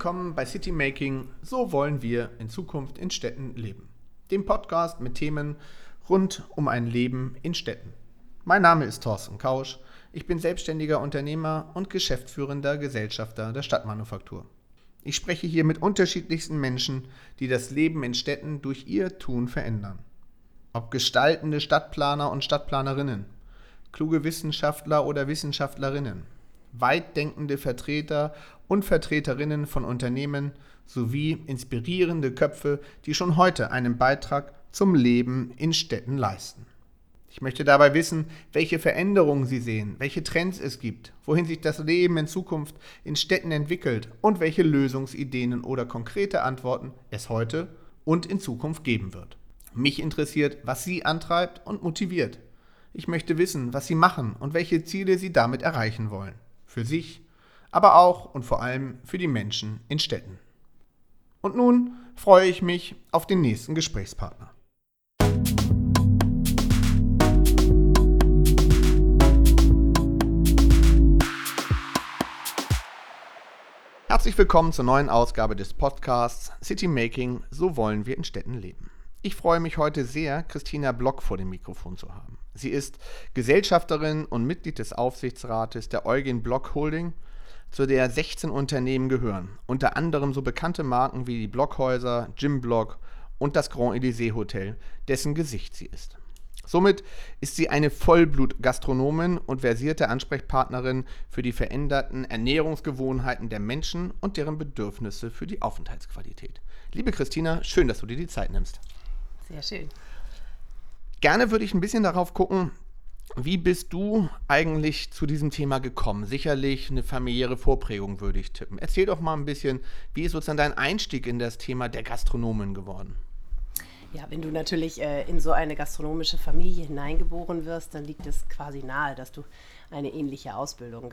Willkommen bei Citymaking, so wollen wir in Zukunft in Städten leben. Dem Podcast mit Themen rund um ein Leben in Städten. Mein Name ist Thorsten Kausch, ich bin selbstständiger Unternehmer und geschäftsführender Gesellschafter der Stadtmanufaktur. Ich spreche hier mit unterschiedlichsten Menschen, die das Leben in Städten durch ihr Tun verändern. Ob gestaltende Stadtplaner und Stadtplanerinnen, kluge Wissenschaftler oder Wissenschaftlerinnen, weitdenkende Vertreter und Vertreterinnen von Unternehmen sowie inspirierende Köpfe, die schon heute einen Beitrag zum Leben in Städten leisten. Ich möchte dabei wissen, welche Veränderungen Sie sehen, welche Trends es gibt, wohin sich das Leben in Zukunft in Städten entwickelt und welche Lösungsideen oder konkrete Antworten es heute und in Zukunft geben wird. Mich interessiert, was Sie antreibt und motiviert. Ich möchte wissen, was Sie machen und welche Ziele Sie damit erreichen wollen. Für sich, aber auch und vor allem für die Menschen in Städten. Und nun freue ich mich auf den nächsten Gesprächspartner. Herzlich willkommen zur neuen Ausgabe des Podcasts Citymaking, so wollen wir in Städten leben. Ich freue mich heute sehr, Christina Block vor dem Mikrofon zu haben. Sie ist Gesellschafterin und Mitglied des Aufsichtsrates der Eugen Block Holding, zu der 16 Unternehmen gehören, unter anderem so bekannte Marken wie die Blockhäuser, Gym Block und das Grand-Elysée-Hotel, dessen Gesicht sie ist. Somit ist sie eine Vollblut-Gastronomin und versierte Ansprechpartnerin für die veränderten Ernährungsgewohnheiten der Menschen und deren Bedürfnisse für die Aufenthaltsqualität. Liebe Christina, schön, dass du dir die Zeit nimmst. Sehr schön. Gerne würde ich ein bisschen darauf gucken, wie bist du eigentlich zu diesem Thema gekommen? Sicherlich eine familiäre Vorprägung, würde ich tippen. Erzähl doch mal ein bisschen, wie ist sozusagen dein Einstieg in das Thema der Gastronomin geworden? Ja, wenn du natürlich in so eine gastronomische Familie hineingeboren wirst, dann liegt es quasi nahe, dass du eine ähnliche Ausbildung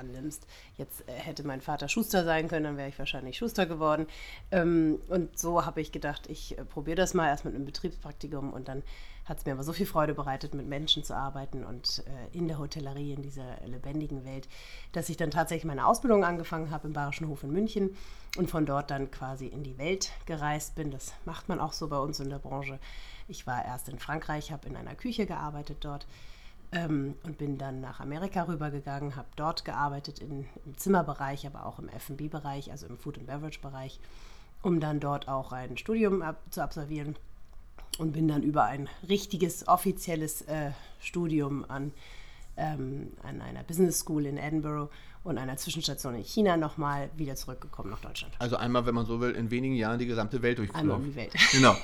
annimmst. Jetzt hätte mein Vater Schuster sein können, dann wäre ich wahrscheinlich Schuster geworden. Und so habe ich gedacht, ich probiere das mal erst mit einem Betriebspraktikum. Und dann hat es mir aber so viel Freude bereitet, mit Menschen zu arbeiten und in der Hotellerie, in dieser lebendigen Welt, dass ich dann tatsächlich meine Ausbildung angefangen habe im Bayerischen Hof in München und von dort dann quasi in die Welt gereist bin. Das macht man auch so bei uns in der Branche. Ich war erst in Frankreich, habe in einer Küche gearbeitet dort. Und bin dann nach Amerika rübergegangen, habe dort gearbeitet im Zimmerbereich, aber auch im F&B-Bereich, also im Food- and Beverage-Bereich, um dann dort auch ein Studium zu absolvieren und bin dann über ein richtiges, offizielles Studium an einer Business School in Edinburgh und einer Zwischenstation in China nochmal wieder zurückgekommen nach Deutschland. Also einmal, wenn man so will, in wenigen Jahren die gesamte Welt durchgelaufen. Einmal die Welt. Genau.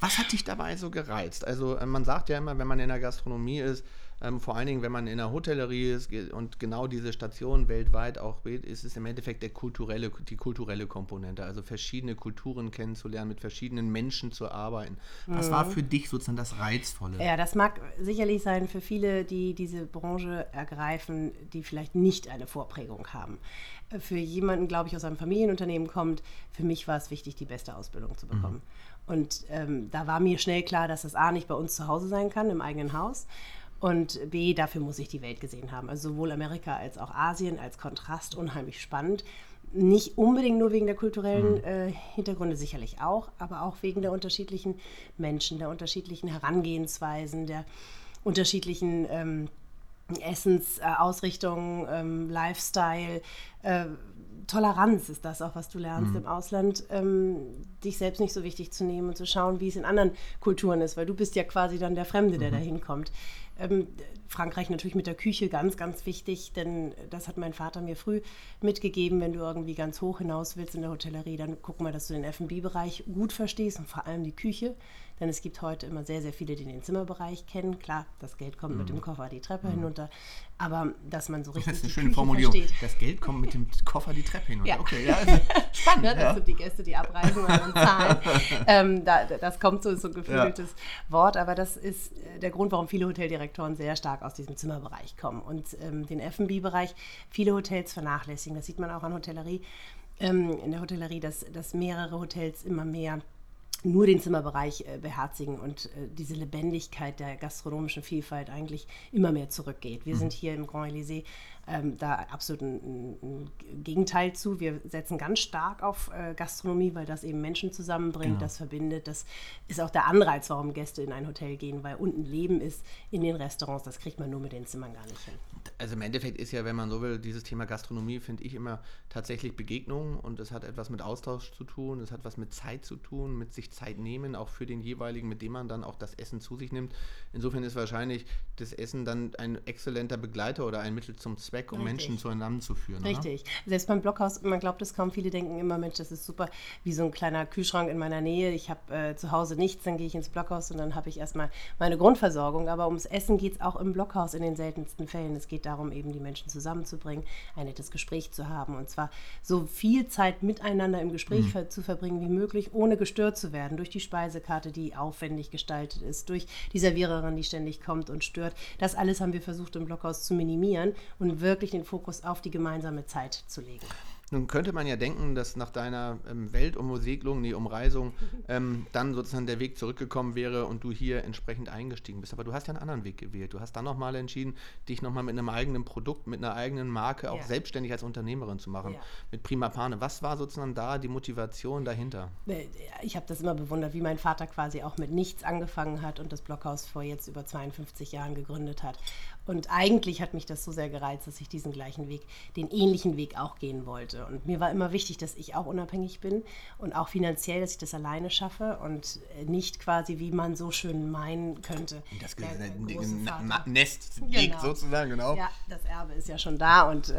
Was hat dich dabei so gereizt? Also man sagt ja immer, wenn man in der Gastronomie ist, vor allen Dingen, wenn man in der Hotellerie ist und genau diese Stationen weltweit auch ist es im Endeffekt die kulturelle Komponente, also verschiedene Kulturen kennenzulernen, mit verschiedenen Menschen zu arbeiten. Was war für dich sozusagen das Reizvolle? Ja, das mag sicherlich sein für viele, die diese Branche ergreifen, die vielleicht nicht eine Vorprägung haben. Für jemanden, glaube ich, aus einem Familienunternehmen kommt, für mich war es wichtig, die beste Ausbildung zu bekommen. Und da war mir schnell klar, dass das A, nicht bei uns zu Hause sein kann, im eigenen Haus, und B, dafür muss ich die Welt gesehen haben. Also sowohl Amerika als auch Asien als Kontrast unheimlich spannend. Nicht unbedingt nur wegen der kulturellen Hintergründe, sicherlich auch, aber auch wegen der unterschiedlichen Menschen, der unterschiedlichen Herangehensweisen, der unterschiedlichen Essensausrichtungen, Lifestyle. Toleranz ist das auch, was du lernst im Ausland, dich selbst nicht so wichtig zu nehmen und zu schauen, wie es in anderen Kulturen ist, weil du bist ja quasi dann der Fremde, der da hinkommt. Frankreich natürlich mit der Küche ganz, ganz wichtig, denn das hat mein Vater mir früh mitgegeben, wenn du irgendwie ganz hoch hinaus willst in der Hotellerie, dann guck mal, dass du den F&B-Bereich gut verstehst und vor allem die Küche, denn es gibt heute immer sehr, sehr viele, die den Zimmerbereich kennen. Klar, das Geld kommt mit dem Koffer die Treppe hinunter, aber dass man so richtig die Küche versteht. Das ist eine schöne Formulierung. Das Geld kommt mit dem Koffer die Treppe hinunter. Ja. Okay, ja, spannend. Ja, das sind die Gäste, die abreisen und zahlen. Das kommt so, ist so ein geflügeltes Wort, aber das ist der Grund, warum viele Hoteldirektoren sehr stark aus diesem Zimmerbereich kommen. Und den F&B-Bereich, viele Hotels vernachlässigen. Das sieht man auch in der Hotellerie, dass mehrere Hotels immer mehr nur den Zimmerbereich beherzigen und diese Lebendigkeit der gastronomischen Vielfalt eigentlich immer mehr zurückgeht. Wir sind hier im Grand-Elysée da absolut ein Gegenteil zu. Wir setzen ganz stark auf Gastronomie, weil das eben Menschen zusammenbringt, genau. Das verbindet. Das ist auch der Anreiz, warum Gäste in ein Hotel gehen, weil unten Leben ist in den Restaurants. Das kriegt man nur mit den Zimmern gar nicht hin. Also im Endeffekt ist ja, wenn man so will, dieses Thema Gastronomie, finde ich, immer tatsächlich Begegnung. Und es hat etwas mit Austausch zu tun, es hat was mit Zeit zu tun, mit sich Zeit nehmen, auch für den jeweiligen, mit dem man dann auch das Essen zu sich nimmt. Insofern ist wahrscheinlich das Essen dann ein exzellenter Begleiter oder ein Mittel zum Zweck, um Richtig. Menschen zueinander zu führen. Richtig. Oder? Selbst beim Blockhaus, man glaubt es kaum, viele denken immer, Mensch, das ist super, wie so ein kleiner Kühlschrank in meiner Nähe. Ich habe zu Hause nichts, dann gehe ich ins Blockhaus und dann habe ich erstmal meine Grundversorgung. Aber ums Essen geht es auch im Blockhaus in den seltensten Fällen. Es geht darum, eben die Menschen zusammenzubringen, ein nettes Gespräch zu haben und zwar so viel Zeit miteinander im Gespräch zu verbringen wie möglich, ohne gestört zu werden durch die Speisekarte, die aufwendig gestaltet ist, durch die Serviererin, die ständig kommt und stört. Das alles haben wir versucht im Blockhaus zu minimieren und wirklich den Fokus auf die gemeinsame Zeit zu legen. Nun könnte man ja denken, dass nach deiner Umreisung dann sozusagen der Weg zurückgekommen wäre und du hier entsprechend eingestiegen bist. Aber du hast ja einen anderen Weg gewählt. Du hast dann nochmal entschieden, dich nochmal mit einem eigenen Produkt, mit einer eigenen Marke auch selbstständig als Unternehmerin zu machen. Ja. Mit Prima Pane. Was war sozusagen da die Motivation dahinter? Ich habe das immer bewundert, wie mein Vater quasi auch mit nichts angefangen hat und das Blockhaus vor jetzt über 52 Jahren gegründet hat. Und eigentlich hat mich das so sehr gereizt, dass ich diesen gleichen Weg, den ähnlichen Weg auch gehen wollte. Und mir war immer wichtig, dass ich auch unabhängig bin und auch finanziell, dass ich das alleine schaffe und nicht quasi, wie man so schön meinen könnte. Das Nest liegt sozusagen, genau. Ja, das Erbe ist ja schon da und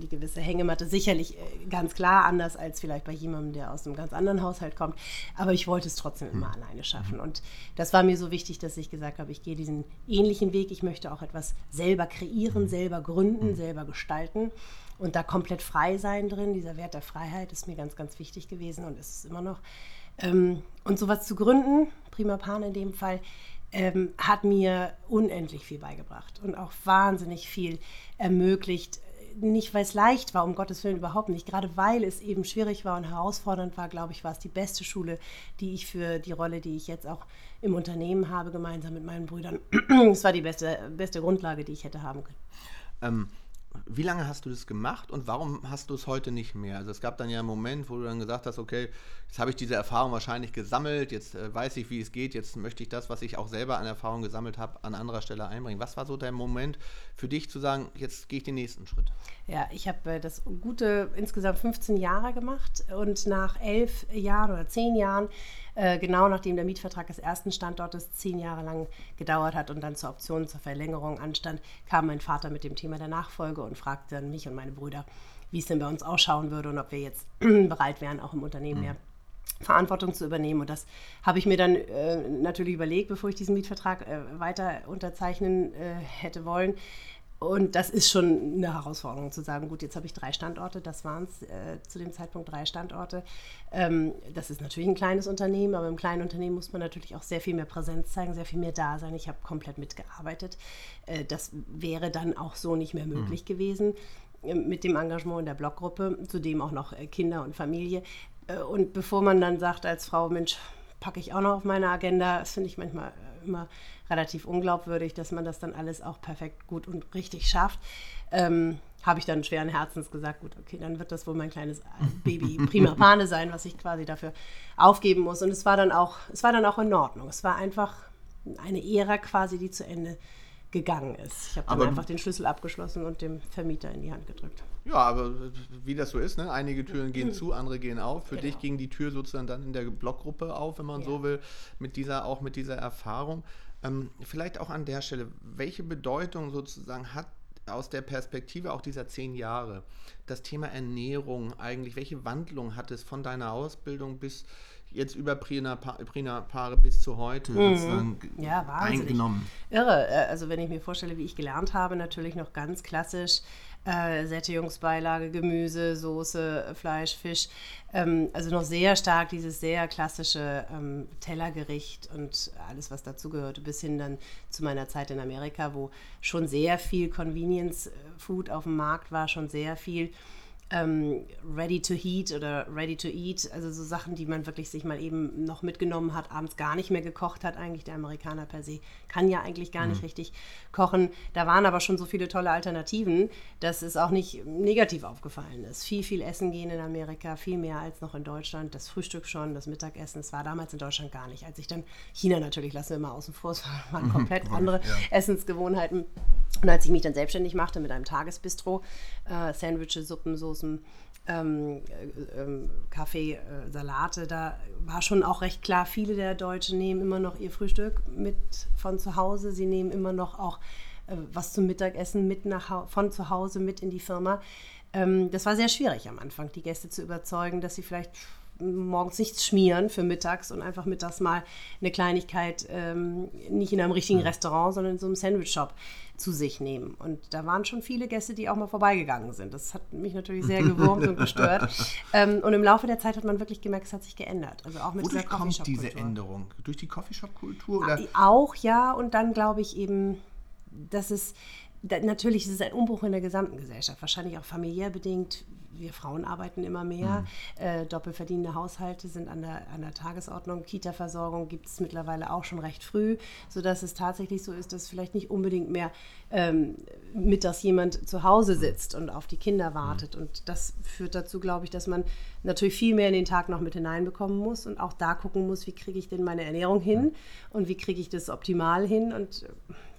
die gewisse Hängematte sicherlich ganz klar anders als vielleicht bei jemandem, der aus einem ganz anderen Haushalt kommt. Aber ich wollte es trotzdem immer alleine schaffen. Und das war mir so wichtig, dass ich gesagt habe, ich gehe diesen ähnlichen Weg. Ich möchte auch etwas selber kreieren, selber gründen, selber gestalten und da komplett frei sein drin. Dieser Wert der Freiheit ist mir ganz, ganz wichtig gewesen und ist es immer noch. Und sowas zu gründen, Prima Pane in dem Fall, hat mir unendlich viel beigebracht und auch wahnsinnig viel ermöglicht. Nicht, weil es leicht war, um Gottes Willen überhaupt nicht. Gerade weil es eben schwierig war und herausfordernd war, glaube ich, war es die beste Schule, die ich für die Rolle, die ich jetzt auch im Unternehmen habe, gemeinsam mit meinen Brüdern. Es war die beste Grundlage, die ich hätte haben können. Wie lange hast du das gemacht und warum hast du es heute nicht mehr? Also es gab dann ja einen Moment, wo du dann gesagt hast, okay, jetzt habe ich diese Erfahrung wahrscheinlich gesammelt, jetzt weiß ich, wie es geht, jetzt möchte ich das, was ich auch selber an Erfahrung gesammelt habe, an anderer Stelle einbringen. Was war so der Moment für dich zu sagen, jetzt gehe ich den nächsten Schritt? Ja, ich habe das gute insgesamt 15 Jahre gemacht und nach 11 Jahren oder 10 Jahren, genau nachdem der Mietvertrag des ersten Standortes 10 Jahre lang gedauert hat und dann zur Option, zur Verlängerung anstand, kam mein Vater mit dem Thema der Nachfolge und fragte dann mich und meine Brüder, wie es denn bei uns ausschauen würde und ob wir jetzt bereit wären, auch im Unternehmen mehr Verantwortung zu übernehmen. Und das habe ich mir dann natürlich überlegt, bevor ich diesen Mietvertrag weiter unterzeichnen hätte wollen. Und das ist schon eine Herausforderung zu sagen, gut, jetzt habe ich 3 Standorte, das waren es zu dem Zeitpunkt 3 Standorte. Das ist natürlich ein kleines Unternehmen, aber im kleinen Unternehmen muss man natürlich auch sehr viel mehr Präsenz zeigen, sehr viel mehr da sein. Ich habe komplett mitgearbeitet. Das wäre dann auch so nicht mehr möglich gewesen mit dem Engagement in der Blockgruppe, zudem auch noch Kinder und Familie. Und bevor man dann sagt als Frau, Mensch, packe ich auch noch auf meine Agenda, das finde ich manchmal immer relativ unglaubwürdig, dass man das dann alles auch perfekt, gut und richtig schafft, habe ich dann schweren Herzens gesagt, gut, okay, dann wird das wohl mein kleines Baby Prima Pane sein, was ich quasi dafür aufgeben muss. Und es war dann auch in Ordnung. Es war einfach eine Ära quasi, die zu Ende gegangen ist. Ich habe dann einfach den Schlüssel abgeschlossen und dem Vermieter in die Hand gedrückt. Ja, aber wie das so ist, ne? Einige Türen gehen zu, andere gehen auf. Für dich ging die Tür sozusagen dann in der Blockgruppe auf, wenn man so will, mit dieser Erfahrung. Vielleicht auch an der Stelle, welche Bedeutung sozusagen hat aus der Perspektive auch dieser 10 Jahre das Thema Ernährung eigentlich? Welche Wandlung hat es von deiner Ausbildung bis jetzt über Prima Pane bis zu heute sozusagen eingenommen? Irre. Also wenn ich mir vorstelle, wie ich gelernt habe, natürlich noch ganz klassisch Sättigungsbeilage, Gemüse, Soße, Fleisch, Fisch. Also noch sehr stark dieses sehr klassische Tellergericht und alles, was dazugehörte, bis hin dann zu meiner Zeit in Amerika, wo schon sehr viel Convenience Food auf dem Markt war, schon sehr viel Ready to Heat oder Ready to Eat, also so Sachen, die man wirklich sich mal eben noch mitgenommen hat, abends gar nicht mehr gekocht hat. Eigentlich der Amerikaner per se kann ja eigentlich gar nicht richtig kochen. Da waren aber schon so viele tolle Alternativen, dass es auch nicht negativ aufgefallen ist. Viel, viel essen gehen in Amerika, viel mehr als noch in Deutschland. Das Frühstück schon, das Mittagessen, das war damals in Deutschland gar nicht. Als ich dann, China natürlich, lassen wir mal außen vor, es waren komplett andere Essensgewohnheiten. Und als ich mich dann selbstständig machte mit einem Tagesbistro, Sandwiches, Suppen, Soßen, Kaffee, Salate, da war schon auch recht klar, viele der Deutschen nehmen immer noch ihr Frühstück mit von zu Hause. Sie nehmen immer noch auch was zum Mittagessen mit von zu Hause mit in die Firma. Das war sehr schwierig am Anfang, die Gäste zu überzeugen, dass sie vielleicht morgens nichts schmieren für mittags und einfach mittags mal eine Kleinigkeit nicht in einem richtigen Restaurant, sondern in so einem Sandwich-Shop zu sich nehmen. Und da waren schon viele Gäste, die auch mal vorbeigegangen sind. Das hat mich natürlich sehr gewurmt und gestört. Und im Laufe der Zeit hat man wirklich gemerkt, es hat sich geändert. Also auch mit dieser Coffeeshop-Kultur. Wodurch kommt diese Änderung? Durch die Coffeeshop-Kultur? Oder? Auch, ja. Und dann glaube ich eben, dass es natürlich ist es ein Umbruch in der gesamten Gesellschaft, wahrscheinlich auch familiär bedingt. Wir Frauen arbeiten immer mehr, doppelverdienende Haushalte sind an der Tagesordnung, Kita-Versorgung gibt es mittlerweile auch schon recht früh, sodass es tatsächlich so ist, dass vielleicht nicht unbedingt mehr mittags jemand zu Hause sitzt und auf die Kinder wartet. Und das führt dazu, glaube ich, dass man natürlich viel mehr in den Tag noch mit hineinbekommen muss und auch da gucken muss, wie kriege ich denn meine Ernährung hin und wie kriege ich das optimal hin. Und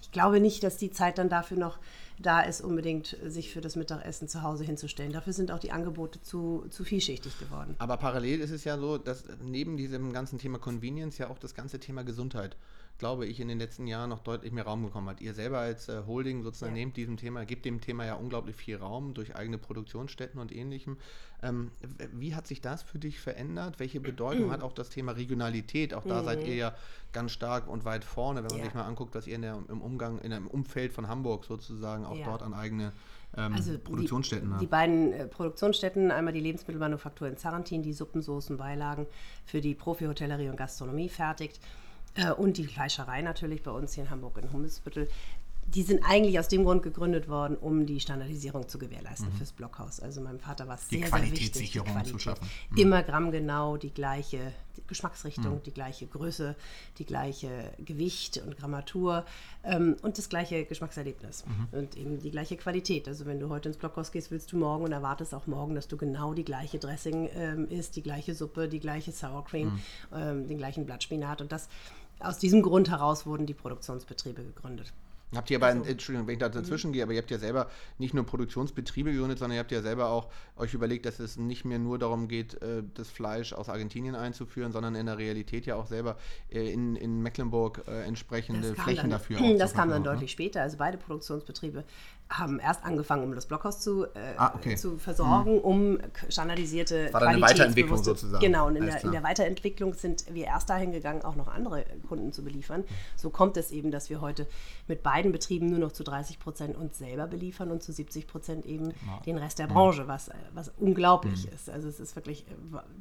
ich glaube nicht, dass die Zeit dann dafür noch da ist, unbedingt sich für das Mittagessen zu Hause hinzustellen. Dafür sind auch die Angebote zu vielschichtig geworden. Aber parallel ist es ja so, dass neben diesem ganzen Thema Convenience ja auch das ganze Thema Gesundheit, glaube ich, in den letzten Jahren noch deutlich mehr Raum bekommen hat. Ihr selber als Holding sozusagen nehmt diesem Thema, gebt dem Thema ja unglaublich viel Raum durch eigene Produktionsstätten und Ähnlichem. Wie hat sich das für dich verändert? Welche Bedeutung hat auch das Thema Regionalität? Auch da seid ihr ja ganz stark und weit vorne, wenn man sich mal anguckt, was ihr im Umfeld von Hamburg sozusagen auch dort an eigene Produktionsstätten haben. Die beiden Produktionsstätten, einmal die Lebensmittelmanufaktur in Zarrentin, die Suppensoßen, Beilagen für die Profi-Hotellerie und Gastronomie fertigt. Und die Fleischerei natürlich bei uns hier in Hamburg in Hummelsbüttel. Die sind eigentlich aus dem Grund gegründet worden, um die Standardisierung zu gewährleisten fürs Blockhaus. Also meinem Vater war es sehr, sehr wichtig, die Qualitätssicherung zu schaffen. Immer grammgenau, die gleiche Geschmacksrichtung, die gleiche Größe, die gleiche Gewicht und Grammatur und das gleiche Geschmackserlebnis und eben die gleiche Qualität. Also wenn du heute ins Blockhaus gehst, willst du morgen und erwartest auch morgen, dass du genau die gleiche Dressing isst, die gleiche Suppe, die gleiche Sour Cream, den gleichen Blattspinat und das. Aus diesem Grund heraus wurden die Produktionsbetriebe gegründet. Habt ihr aber, Entschuldigung, wenn ich da dazwischen gehe, aber ihr habt ja selber nicht nur Produktionsbetriebe gegründet, sondern ihr habt ja selber auch euch überlegt, dass es nicht mehr nur darum geht, das Fleisch aus Argentinien einzuführen, sondern in der Realität ja auch selber in Mecklenburg entsprechende Flächen dafür aufzubauen. Das kam dann deutlich später. Also beide Produktionsbetriebe haben erst angefangen, um das Blockhaus zu versorgen, um standardisierte Qualitätsbewusste. War dann eine Weiterentwicklung sozusagen. Genau, und in der Weiterentwicklung sind wir erst dahin gegangen, auch noch andere Kunden zu beliefern. So kommt es eben, dass wir heute mit beiden Betrieben nur noch zu 30% uns selber beliefern und zu 70% eben den Rest der Branche, was unglaublich ist. Also es ist wirklich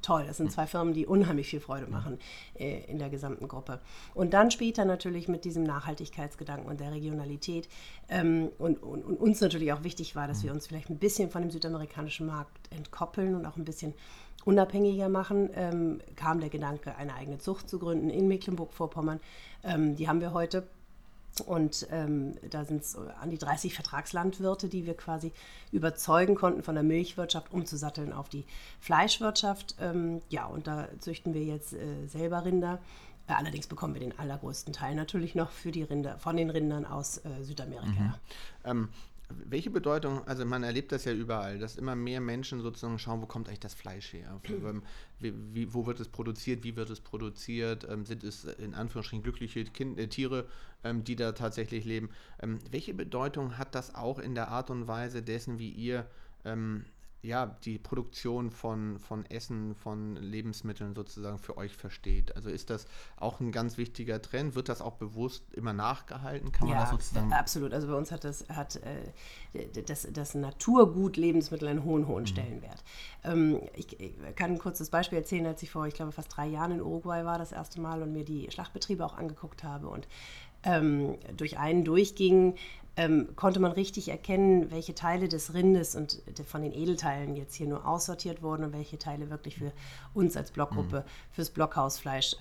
toll. Das sind zwei Firmen, die unheimlich viel Freude machen in der gesamten Gruppe. Und dann später natürlich mit diesem Nachhaltigkeitsgedanken und der Regionalität und uns natürlich auch wichtig war, dass wir uns vielleicht ein bisschen von dem südamerikanischen Markt entkoppeln und auch ein bisschen unabhängiger machen, kam der Gedanke, eine eigene Zucht zu gründen in Mecklenburg-Vorpommern. Die haben wir heute. Und da sind es an die 30 Vertragslandwirte, die wir quasi überzeugen konnten, von der Milchwirtschaft umzusatteln auf die Fleischwirtschaft. Und da züchten wir jetzt selber Rinder. Allerdings bekommen wir den allergrößten Teil natürlich noch für die Rinder, von den Rindern aus Südamerika. Welche Bedeutung, also man erlebt das ja überall, dass immer mehr Menschen sozusagen schauen, wo kommt eigentlich das Fleisch her? Wo wird es produziert? Wie wird es produziert? Sind es in Anführungsstrichen glückliche Tiere, die da tatsächlich leben? Welche Bedeutung hat das auch in der Art und Weise dessen, wie ihr die Produktion von Essen, von Lebensmitteln sozusagen für euch versteht? Also ist das auch ein ganz wichtiger Trend? Wird das auch bewusst immer nachgehalten? Kann man das sozusagen? Absolut. Also bei uns hat das Naturgut Lebensmittel einen hohen Stellenwert. Ich kann ein kurzes Beispiel erzählen, als ich vor, ich glaube, fast 3 Jahren in Uruguay war, das erste Mal, und mir die Schlachtbetriebe auch angeguckt habe und durch einen durchging, konnte man richtig erkennen, welche Teile des Rindes und von den Edelteilen jetzt hier nur aussortiert wurden und welche Teile wirklich für uns als Blockgruppe, fürs Blockhausfleisch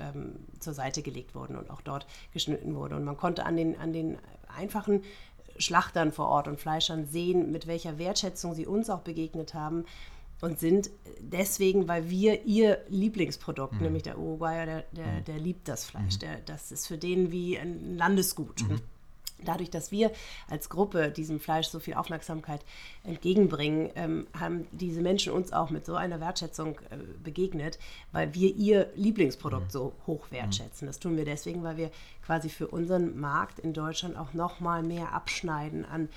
zur Seite gelegt wurden und auch dort geschnitten wurde. Und man konnte an den einfachen Schlachtern vor Ort und Fleischern sehen, mit welcher Wertschätzung sie uns auch begegnet haben und sind deswegen, weil wir ihr Lieblingsprodukt, nämlich der Uruguayer, der liebt das Fleisch, das ist für den wie ein Landesgut. Mhm. Dadurch, dass wir als Gruppe diesem Fleisch so viel Aufmerksamkeit entgegenbringen, haben diese Menschen uns auch mit so einer Wertschätzung begegnet, weil wir ihr Lieblingsprodukt so hoch wertschätzen. Das tun wir deswegen, weil wir quasi für unseren Markt in Deutschland auch nochmal mehr abschneiden an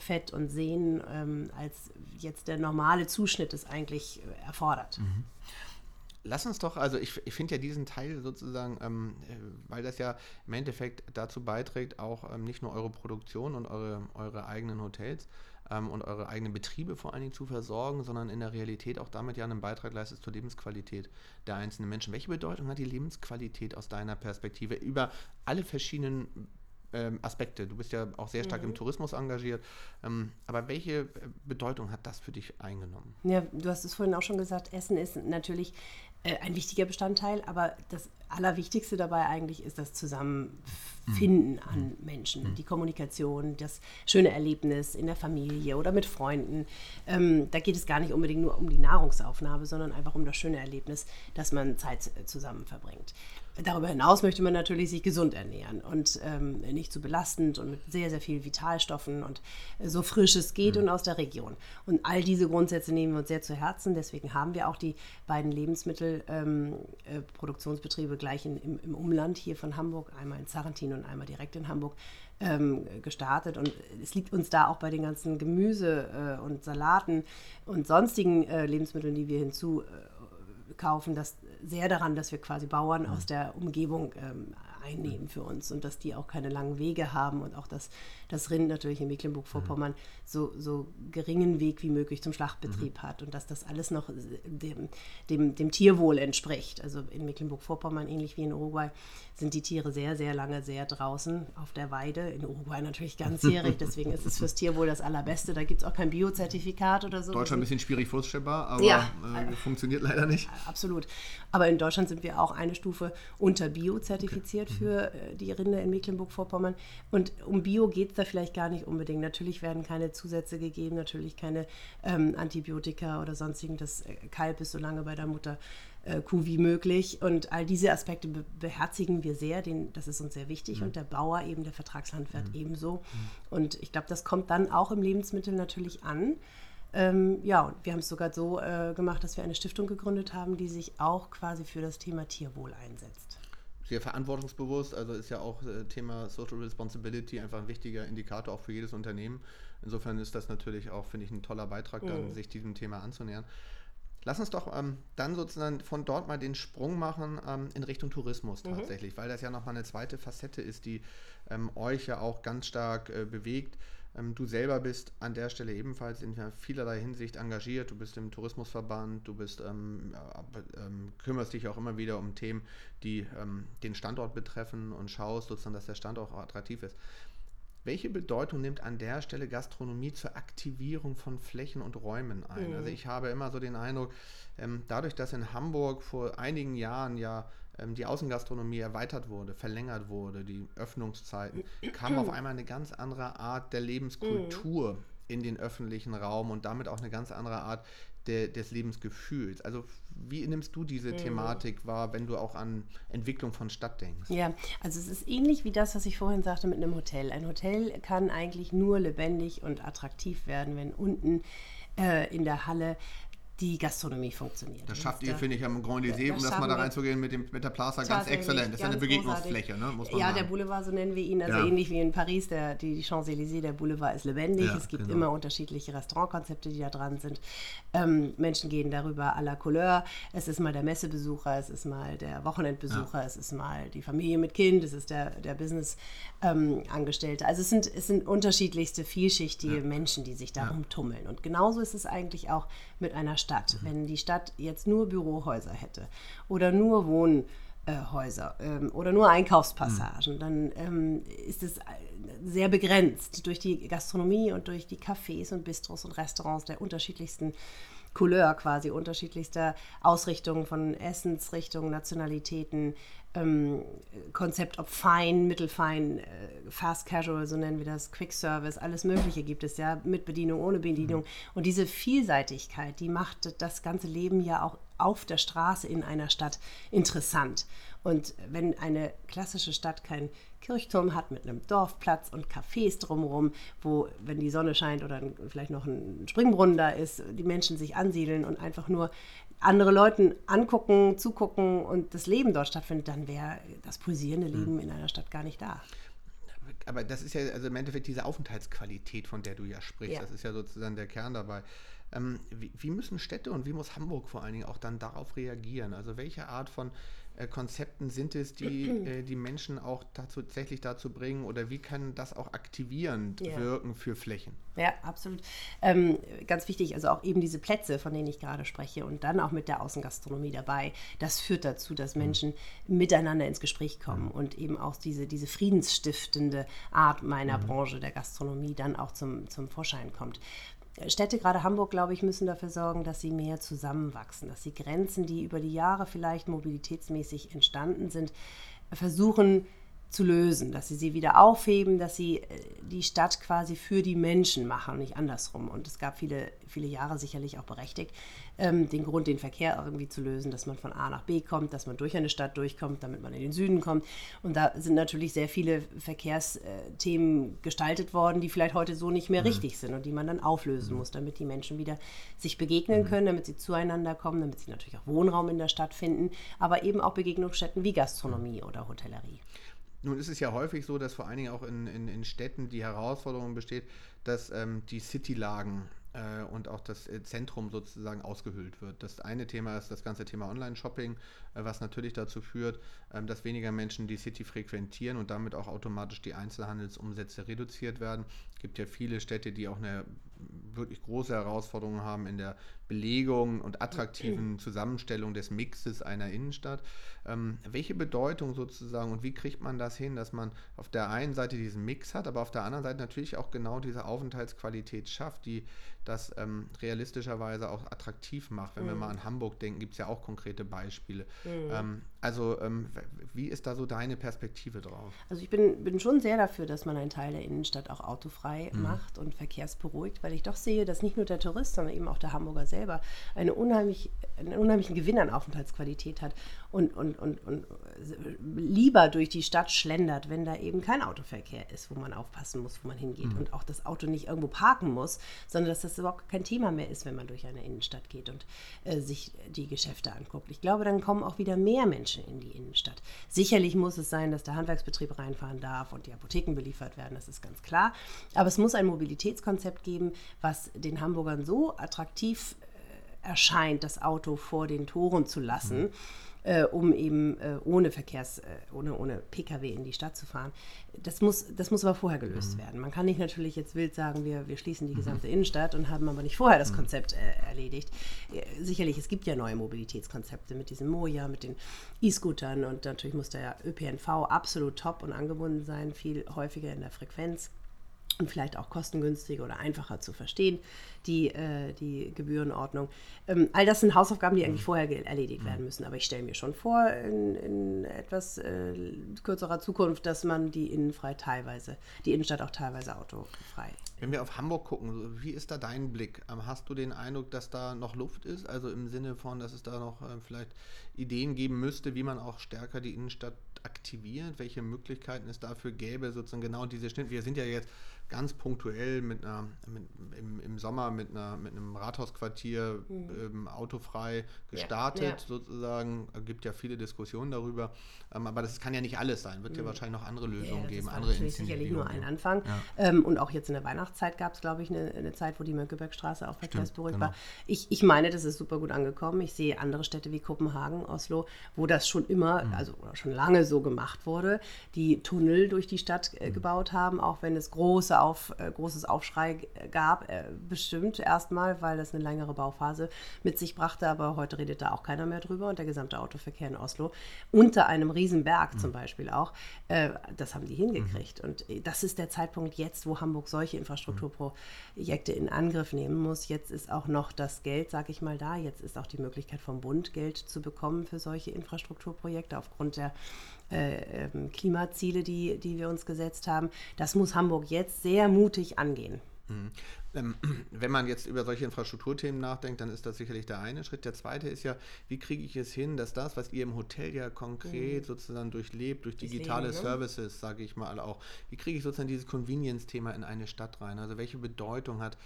Fett und Sehnen, als jetzt der normale Zuschnitt es eigentlich erfordert. Mhm. Lass uns doch, also ich finde ja diesen Teil sozusagen, weil das ja im Endeffekt dazu beiträgt, auch nicht nur eure Produktion und eure eigenen Hotels und eure eigenen Betriebe vor allen Dingen zu versorgen, sondern in der Realität auch damit ja einen Beitrag leistet zur Lebensqualität der einzelnen Menschen. Welche Bedeutung hat die Lebensqualität aus deiner Perspektive über alle verschiedenen Aspekte? Du bist ja auch sehr stark im Tourismus engagiert, aber welche Bedeutung hat das für dich eingenommen? Ja, du hast es vorhin auch schon gesagt, Essen ist natürlich ein wichtiger Bestandteil, aber das Allerwichtigste dabei eigentlich ist das Zusammenfinden an Menschen, die Kommunikation, das schöne Erlebnis in der Familie oder mit Freunden. Da geht es gar nicht unbedingt nur um die Nahrungsaufnahme, sondern einfach um das schöne Erlebnis, dass man Zeit zusammen verbringt. Darüber hinaus möchte man natürlich sich gesund ernähren und nicht zu belastend und mit sehr, sehr vielen Vitalstoffen und so frisch es geht und aus der Region. Und all diese Grundsätze nehmen wir uns sehr zu Herzen. Deswegen haben wir auch die beiden Lebensmittelproduktionsbetriebe gleich im Umland hier von Hamburg, einmal in Zarrentin und einmal direkt in Hamburg, gestartet. Und es liegt uns da auch bei den ganzen Gemüse und Salaten und sonstigen Lebensmitteln, die wir hinzukaufen, dass sehr daran, dass wir quasi Bauern aus der Umgebung einnehmen für uns und dass die auch keine langen Wege haben und auch, dass das Rind natürlich in Mecklenburg-Vorpommern so geringen Weg wie möglich zum Schlachtbetrieb hat und dass das alles noch dem Tierwohl entspricht. Also in Mecklenburg-Vorpommern, ähnlich wie in Uruguay, sind die Tiere sehr, sehr lange sehr draußen auf der Weide. In Uruguay natürlich ganzjährig, deswegen ist es fürs Tierwohl das Allerbeste. Da gibt es auch kein Biozertifikat oder so. Deutschland ein bisschen schwierig vorstellbar, aber funktioniert leider nicht. Absolut. Aber in Deutschland sind wir auch eine Stufe unter Bio zertifiziert für die Rinder in Mecklenburg-Vorpommern. Und um Bio geht es da vielleicht gar nicht unbedingt. Natürlich werden keine Zusätze gegeben, natürlich keine Antibiotika oder sonstigen. Das Kalb ist so lange bei der Mutter Kuh wie möglich. Und all diese Aspekte beherzigen wir sehr. Das ist uns sehr wichtig. Und der Bauer eben, der Vertragslandwirt ebenso. Und ich glaube, das kommt dann auch im Lebensmittel natürlich an. Und wir haben es sogar so gemacht, dass wir eine Stiftung gegründet haben, die sich auch quasi für das Thema Tierwohl einsetzt. Sehr verantwortungsbewusst, also ist ja auch Thema Social Responsibility einfach ein wichtiger Indikator auch für jedes Unternehmen. Insofern ist das natürlich auch, finde ich, ein toller Beitrag, dann, sich diesem Thema anzunähern. Lass uns doch dann sozusagen von dort mal den Sprung machen in Richtung Tourismus tatsächlich, weil das ja nochmal eine zweite Facette ist, die euch ja auch ganz stark bewegt. Du selber bist an der Stelle ebenfalls in vielerlei Hinsicht engagiert. Du bist im Tourismusverband, du bist, kümmerst dich auch immer wieder um Themen, die den Standort betreffen und schaust sozusagen, dass der Standort auch attraktiv ist. Welche Bedeutung nimmt an der Stelle Gastronomie zur Aktivierung von Flächen und Räumen ein? Also ich habe immer so den Eindruck, dadurch, dass in Hamburg vor einigen Jahren ja die Außengastronomie erweitert wurde, verlängert wurde, die Öffnungszeiten, kam auf einmal eine ganz andere Art der Lebenskultur in den öffentlichen Raum und damit auch eine ganz andere Art des Lebensgefühls. Also wie nimmst du diese Thematik wahr, wenn du auch an Entwicklung von Stadt denkst? Ja, also es ist ähnlich wie das, was ich vorhin sagte mit einem Hotel. Ein Hotel kann eigentlich nur lebendig und attraktiv werden, wenn unten in der Halle die Gastronomie funktioniert. Das schafft ihr, finde ich, am Grand-Elysée, um das mal da reinzugehen mit der Plaza, ganz exzellent. Das ist ja eine Begegnungsfläche, ne? Muss man sagen. Der Boulevard, so nennen wir ihn, also ähnlich wie in Paris, die Champs-Élysées, der Boulevard ist lebendig. Ja, es gibt immer unterschiedliche Restaurantkonzepte, die da dran sind. Menschen gehen darüber à la couleur. Es ist mal der Messebesucher, es ist mal der Wochenendbesucher, es ist mal die Familie mit Kind, es ist der Business-Angestellte. Also es sind unterschiedlichste, vielschichtige Menschen, die sich darum tummeln. Und genauso ist es eigentlich auch mit einer Stadt. Wenn die Stadt jetzt nur Bürohäuser hätte oder nur Wohn Häuser oder nur Einkaufspassagen, dann ist es sehr begrenzt durch die Gastronomie und durch die Cafés und Bistros und Restaurants der unterschiedlichsten Couleur quasi, unterschiedlichster Ausrichtungen von Essensrichtungen, Nationalitäten, Konzept, ob fein, mittelfein, fast casual, so nennen wir das, Quick Service, alles Mögliche gibt es ja, mit Bedienung, ohne Bedienung. Und diese Vielseitigkeit, die macht das ganze Leben ja auch auf der Straße in einer Stadt interessant. Und wenn eine klassische Stadt keinen Kirchturm hat mit einem Dorfplatz und Cafés drumherum, wo, wenn die Sonne scheint oder vielleicht noch ein Springbrunnen da ist, die Menschen sich ansiedeln und einfach nur andere Leuten angucken, zugucken und das Leben dort stattfindet, dann wäre das pulsierende Leben in einer Stadt gar nicht da. Aber das ist ja also im Endeffekt diese Aufenthaltsqualität, von der du ja sprichst. Ja. Das ist ja sozusagen der Kern dabei. Wie müssen Städte und wie muss Hamburg vor allen Dingen auch dann darauf reagieren? Also welche Art von Konzepten sind es, die die Menschen auch tatsächlich dazu bringen, oder wie kann das auch aktivierend wirken für Flächen? Ja, absolut. Ganz wichtig, also auch eben diese Plätze, von denen ich gerade spreche, und dann auch mit der Außengastronomie dabei, das führt dazu, dass Menschen miteinander ins Gespräch kommen und eben auch diese friedensstiftende Art meiner Branche der Gastronomie dann auch zum Vorschein kommt. Städte, gerade Hamburg, glaube ich, müssen dafür sorgen, dass sie mehr zusammenwachsen, dass sie Grenzen, die über die Jahre vielleicht mobilitätsmäßig entstanden sind, versuchen zu lösen, dass sie wieder aufheben, dass sie die Stadt quasi für die Menschen machen, nicht andersrum. Und es gab viele, viele Jahre sicherlich auch berechtigt, den Grund, den Verkehr irgendwie zu lösen, dass man von A nach B kommt, dass man durch eine Stadt durchkommt, damit man in den Süden kommt. Und da sind natürlich sehr viele Verkehrsthemen gestaltet worden, die vielleicht heute so nicht mehr richtig sind und die man dann auflösen muss, damit die Menschen wieder sich begegnen können, damit sie zueinander kommen, damit sie natürlich auch Wohnraum in der Stadt finden, aber eben auch Begegnungsstätten wie Gastronomie oder Hotellerie. Nun ist es ja häufig so, dass vor allen Dingen auch in Städten die Herausforderung besteht, dass die Citylagen und auch das Zentrum sozusagen ausgehöhlt wird. Das eine Thema ist das ganze Thema Online-Shopping, was natürlich dazu führt, dass weniger Menschen die City frequentieren und damit auch automatisch die Einzelhandelsumsätze reduziert werden. Es gibt ja viele Städte, die auch eine wirklich große Herausforderung haben in der Belegung und attraktiven Zusammenstellung des Mixes einer Innenstadt. Welche Bedeutung sozusagen und wie kriegt man das hin, dass man auf der einen Seite diesen Mix hat, aber auf der anderen Seite natürlich auch genau diese Aufenthaltsqualität schafft, die das realistischerweise auch attraktiv macht. Wenn wir mal an Hamburg denken, gibt es ja auch konkrete Beispiele. Wie ist da so deine Perspektive drauf? Also ich bin schon sehr dafür, dass man einen Teil der Innenstadt auch autofrei macht und verkehrsberuhigt, weil ich doch sehe, dass nicht nur der Tourist, sondern eben auch der Hamburger selber einen unheimlichen Gewinn an Aufenthaltsqualität hat und lieber durch die Stadt schlendert, wenn da eben kein Autoverkehr ist, wo man aufpassen muss, wo man hingeht und auch das Auto nicht irgendwo parken muss, sondern dass das überhaupt kein Thema mehr ist, wenn man durch eine Innenstadt geht und sich die Geschäfte anguckt. Ich glaube, dann kommen auch wieder mehr Menschen in die Innenstadt. Sicherlich muss es sein, dass der Handwerksbetrieb reinfahren darf und die Apotheken beliefert werden, das ist ganz klar. Aber es muss ein Mobilitätskonzept geben, was den Hamburgern so attraktiv erscheint, das Auto vor den Toren zu lassen, um eben ohne Pkw in die Stadt zu fahren. Das muss aber vorher gelöst werden. Man kann nicht natürlich jetzt wild sagen, wir schließen die gesamte Innenstadt und haben aber nicht vorher das Konzept erledigt. Sicherlich, es gibt ja neue Mobilitätskonzepte mit diesem Moja, mit den E-Scootern, und natürlich muss der ÖPNV absolut top und angebunden sein, viel häufiger in der Frequenz. Und vielleicht auch kostengünstiger oder einfacher zu verstehen, die Gebührenordnung. All das sind Hausaufgaben, die eigentlich vorher erledigt werden müssen. Aber ich stelle mir schon vor, in etwas kürzerer Zukunft, dass man die Innenstadt auch teilweise autofrei. Wenn wir auf Hamburg gucken, wie ist da dein Blick? Hast du den Eindruck, dass da noch Luft ist? Also im Sinne von, dass es da noch vielleicht Ideen geben müsste, wie man auch stärker die Innenstadt aktiviert, welche Möglichkeiten es dafür gäbe, sozusagen genau diese Schnitt. Wir sind ja jetzt ganz punktuell im Sommer mit einem Rathausquartier autofrei gestartet, sozusagen. Gibt ja viele Diskussionen darüber, aber das kann ja nicht alles sein, wird ja wahrscheinlich noch andere Lösungen geben, andere Initiativen. Sicherlich nur ein Anfang. Ja. Und auch jetzt in der Weihnachtszeit gab es, glaube ich, eine Zeit, wo die Mönckebergstraße auch verkehrsberuhigt war. Ich meine, das ist super gut angekommen. Ich sehe andere Städte wie Kopenhagen, Oslo, wo das schon immer, also schon lange so so gemacht wurde, die Tunnel durch die Stadt gebaut haben, auch wenn es großes Aufschrei gab, bestimmt erstmal, weil das eine längere Bauphase mit sich brachte, aber heute redet da auch keiner mehr drüber und der gesamte Autoverkehr in Oslo, unter einem Riesenberg zum Beispiel auch, das haben die hingekriegt. Und das ist der Zeitpunkt jetzt, wo Hamburg solche Infrastrukturprojekte in Angriff nehmen muss. Jetzt ist auch noch das Geld, sag ich mal, da. Jetzt ist auch die Möglichkeit vom Bund, Geld zu bekommen für solche Infrastrukturprojekte aufgrund der Klimaziele, die wir uns gesetzt haben. Das muss Hamburg jetzt sehr mutig angehen. Wenn man jetzt über solche Infrastrukturthemen nachdenkt, dann ist das sicherlich der eine Schritt. Der zweite ist ja, wie kriege ich es hin, dass das, was ihr im Hotel ja konkret sozusagen durchlebt, durch digitale Services, sage ich mal auch, wie kriege ich sozusagen dieses Convenience-Thema in eine Stadt rein? Also welche Bedeutung hat,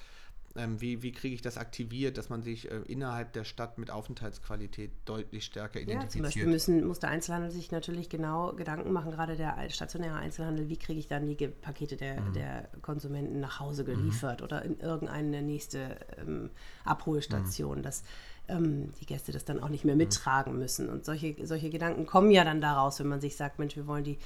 wie kriege ich das aktiviert, dass man sich innerhalb der Stadt mit Aufenthaltsqualität deutlich stärker identifiziert? Ja, zum Beispiel muss der Einzelhandel sich natürlich genau Gedanken machen, gerade der stationäre Einzelhandel, wie kriege ich dann die Pakete der Konsumenten nach Hause geliefert oder in irgendeine nächste Abholstation, dass die Gäste das dann auch nicht mehr mittragen müssen. Und solche Gedanken kommen ja dann daraus, wenn man sich sagt, Mensch, wir wollen die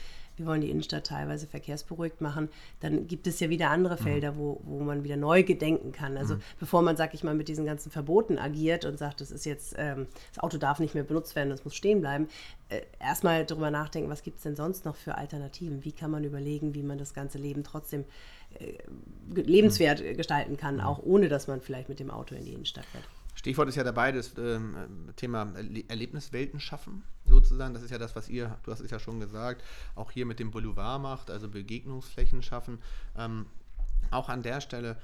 Innenstadt teilweise verkehrsberuhigt machen, dann gibt es ja wieder andere Felder, wo man wieder neu gedenken kann. Also bevor man, sag ich mal, mit diesen ganzen Verboten agiert und sagt, das ist jetzt, das Auto darf nicht mehr benutzt werden, das muss stehen bleiben, erstmal darüber nachdenken, was gibt es denn sonst noch für Alternativen? Wie kann man überlegen, wie man das ganze Leben trotzdem lebenswert gestalten kann, auch ohne, dass man vielleicht mit dem Auto in die Innenstadt fährt. Stichwort ist ja dabei das Thema Erlebniswelten schaffen, sozusagen. Das ist ja das, was ihr, du hast es ja schon gesagt, auch hier mit dem Boulevard macht, also Begegnungsflächen schaffen. Auch an der Stelle,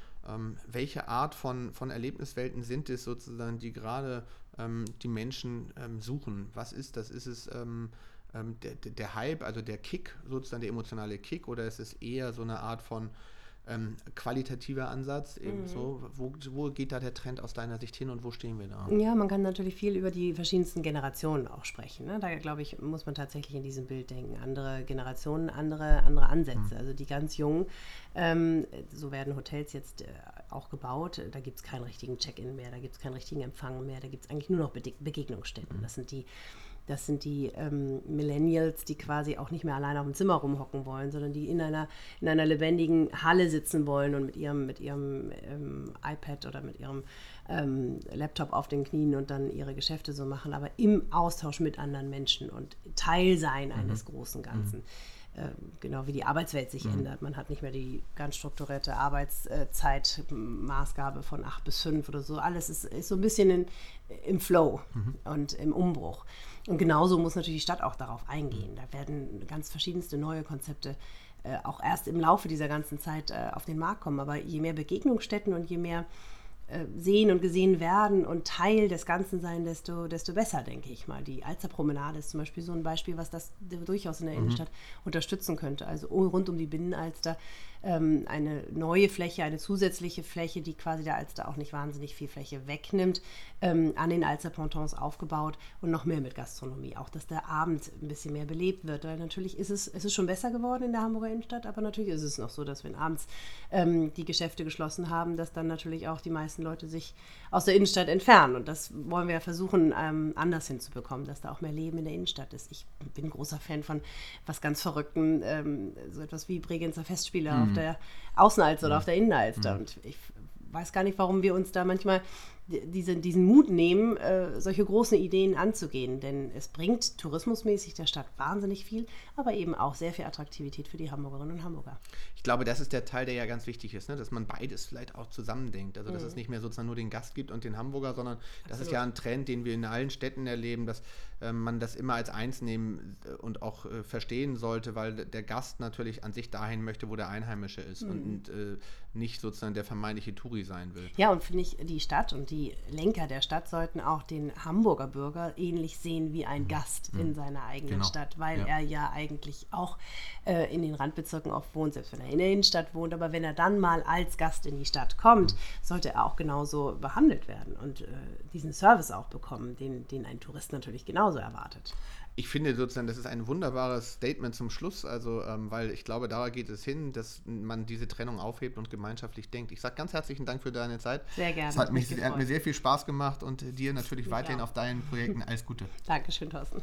welche Art von Erlebniswelten sind es sozusagen, die gerade die Menschen suchen? Was ist das? Ist es der Hype, also der Kick, sozusagen der emotionale Kick, oder ist es eher so eine Art von qualitativer Ansatz, eben so. Wo geht da der Trend aus deiner Sicht hin und wo stehen wir da? Ja, man kann natürlich viel über die verschiedensten Generationen auch sprechen, ne? Da, glaube ich, muss man tatsächlich in diesem Bild denken. Andere Generationen, andere Ansätze. Also die ganz Jungen, so werden Hotels jetzt auch gebaut. Da gibt es keinen richtigen Check-in mehr, da gibt es keinen richtigen Empfang mehr, da gibt es eigentlich nur noch Begegnungsstätten. Das sind die Millennials, die quasi auch nicht mehr alleine auf dem Zimmer rumhocken wollen, sondern die in einer lebendigen Halle sitzen wollen und mit ihrem iPad oder mit ihrem Laptop auf den Knien und dann ihre Geschäfte so machen, aber im Austausch mit anderen Menschen und Teil sein eines großen Ganzen. Genau wie die Arbeitswelt sich ändert. Man hat nicht mehr die ganz strukturierte Arbeitszeitmaßgabe von 8 bis 5 oder so. Alles ist so ein bisschen im Flow und im Umbruch. Und genauso muss natürlich die Stadt auch darauf eingehen. Da werden ganz verschiedenste neue Konzepte auch erst im Laufe dieser ganzen Zeit auf den Markt kommen. Aber je mehr Begegnungsstätten und je mehr sehen und gesehen werden und Teil des Ganzen sein, desto besser, denke ich mal. Die Alzer Promenade ist zum Beispiel so ein Beispiel, was das durchaus in der Innenstadt unterstützen könnte. Also rund um die Binnenalster eine neue Fläche, eine zusätzliche Fläche, die quasi der Alster auch nicht wahnsinnig viel Fläche wegnimmt, an den Alzer Pontons aufgebaut und noch mehr mit Gastronomie. Auch, dass der Abend ein bisschen mehr belebt wird, weil natürlich ist es schon besser geworden in der Hamburger Innenstadt, aber natürlich ist es noch so, dass wenn abends die Geschäfte geschlossen haben, dass dann natürlich auch die meisten Leute sich aus der Innenstadt entfernen. Und das wollen wir ja versuchen, anders hinzubekommen, dass da auch mehr Leben in der Innenstadt ist. Ich bin ein großer Fan von was ganz Verrückten, so etwas wie Bregenzer Festspiele auf der Außenalster oder auf der Innenalster. Und ich weiß gar nicht, warum wir uns da manchmal diesen Mut nehmen, solche großen Ideen anzugehen. Denn es bringt tourismusmäßig der Stadt wahnsinnig viel, aber eben auch sehr viel Attraktivität für die Hamburgerinnen und Hamburger. Ich glaube, das ist der Teil, der ja ganz wichtig ist, ne? Dass man beides vielleicht auch zusammendenkt. Also dass es nicht mehr sozusagen nur den Gast gibt und den Hamburger, sondern das ist ja ein Trend, den wir in allen Städten erleben, dass man das immer als eins nehmen und auch verstehen sollte, weil der Gast natürlich an sich dahin möchte, wo der Einheimische ist und nicht sozusagen der vermeintliche Touri sein will. Ja, und finde ich, die Stadt und die Lenker der Stadt sollten auch den Hamburger Bürger ähnlich sehen wie ein Gast in seiner eigenen Stadt, weil er ja eigentlich auch in den Randbezirken oft wohnt, selbst wenn er in der Innenstadt wohnt. Aber wenn er dann mal als Gast in die Stadt kommt, sollte er auch genauso behandelt werden und diesen Service auch bekommen, den ein Tourist natürlich genauso erwartet. Ich finde sozusagen, das ist ein wunderbares Statement zum Schluss, also weil ich glaube, da geht es hin, dass man diese Trennung aufhebt und gemeinschaftlich denkt. Ich sage ganz herzlichen Dank für deine Zeit. Sehr gerne. Es hat mir sehr viel Spaß gemacht und dir natürlich weiterhin auf deinen Projekten alles Gute. Dankeschön, Thorsten.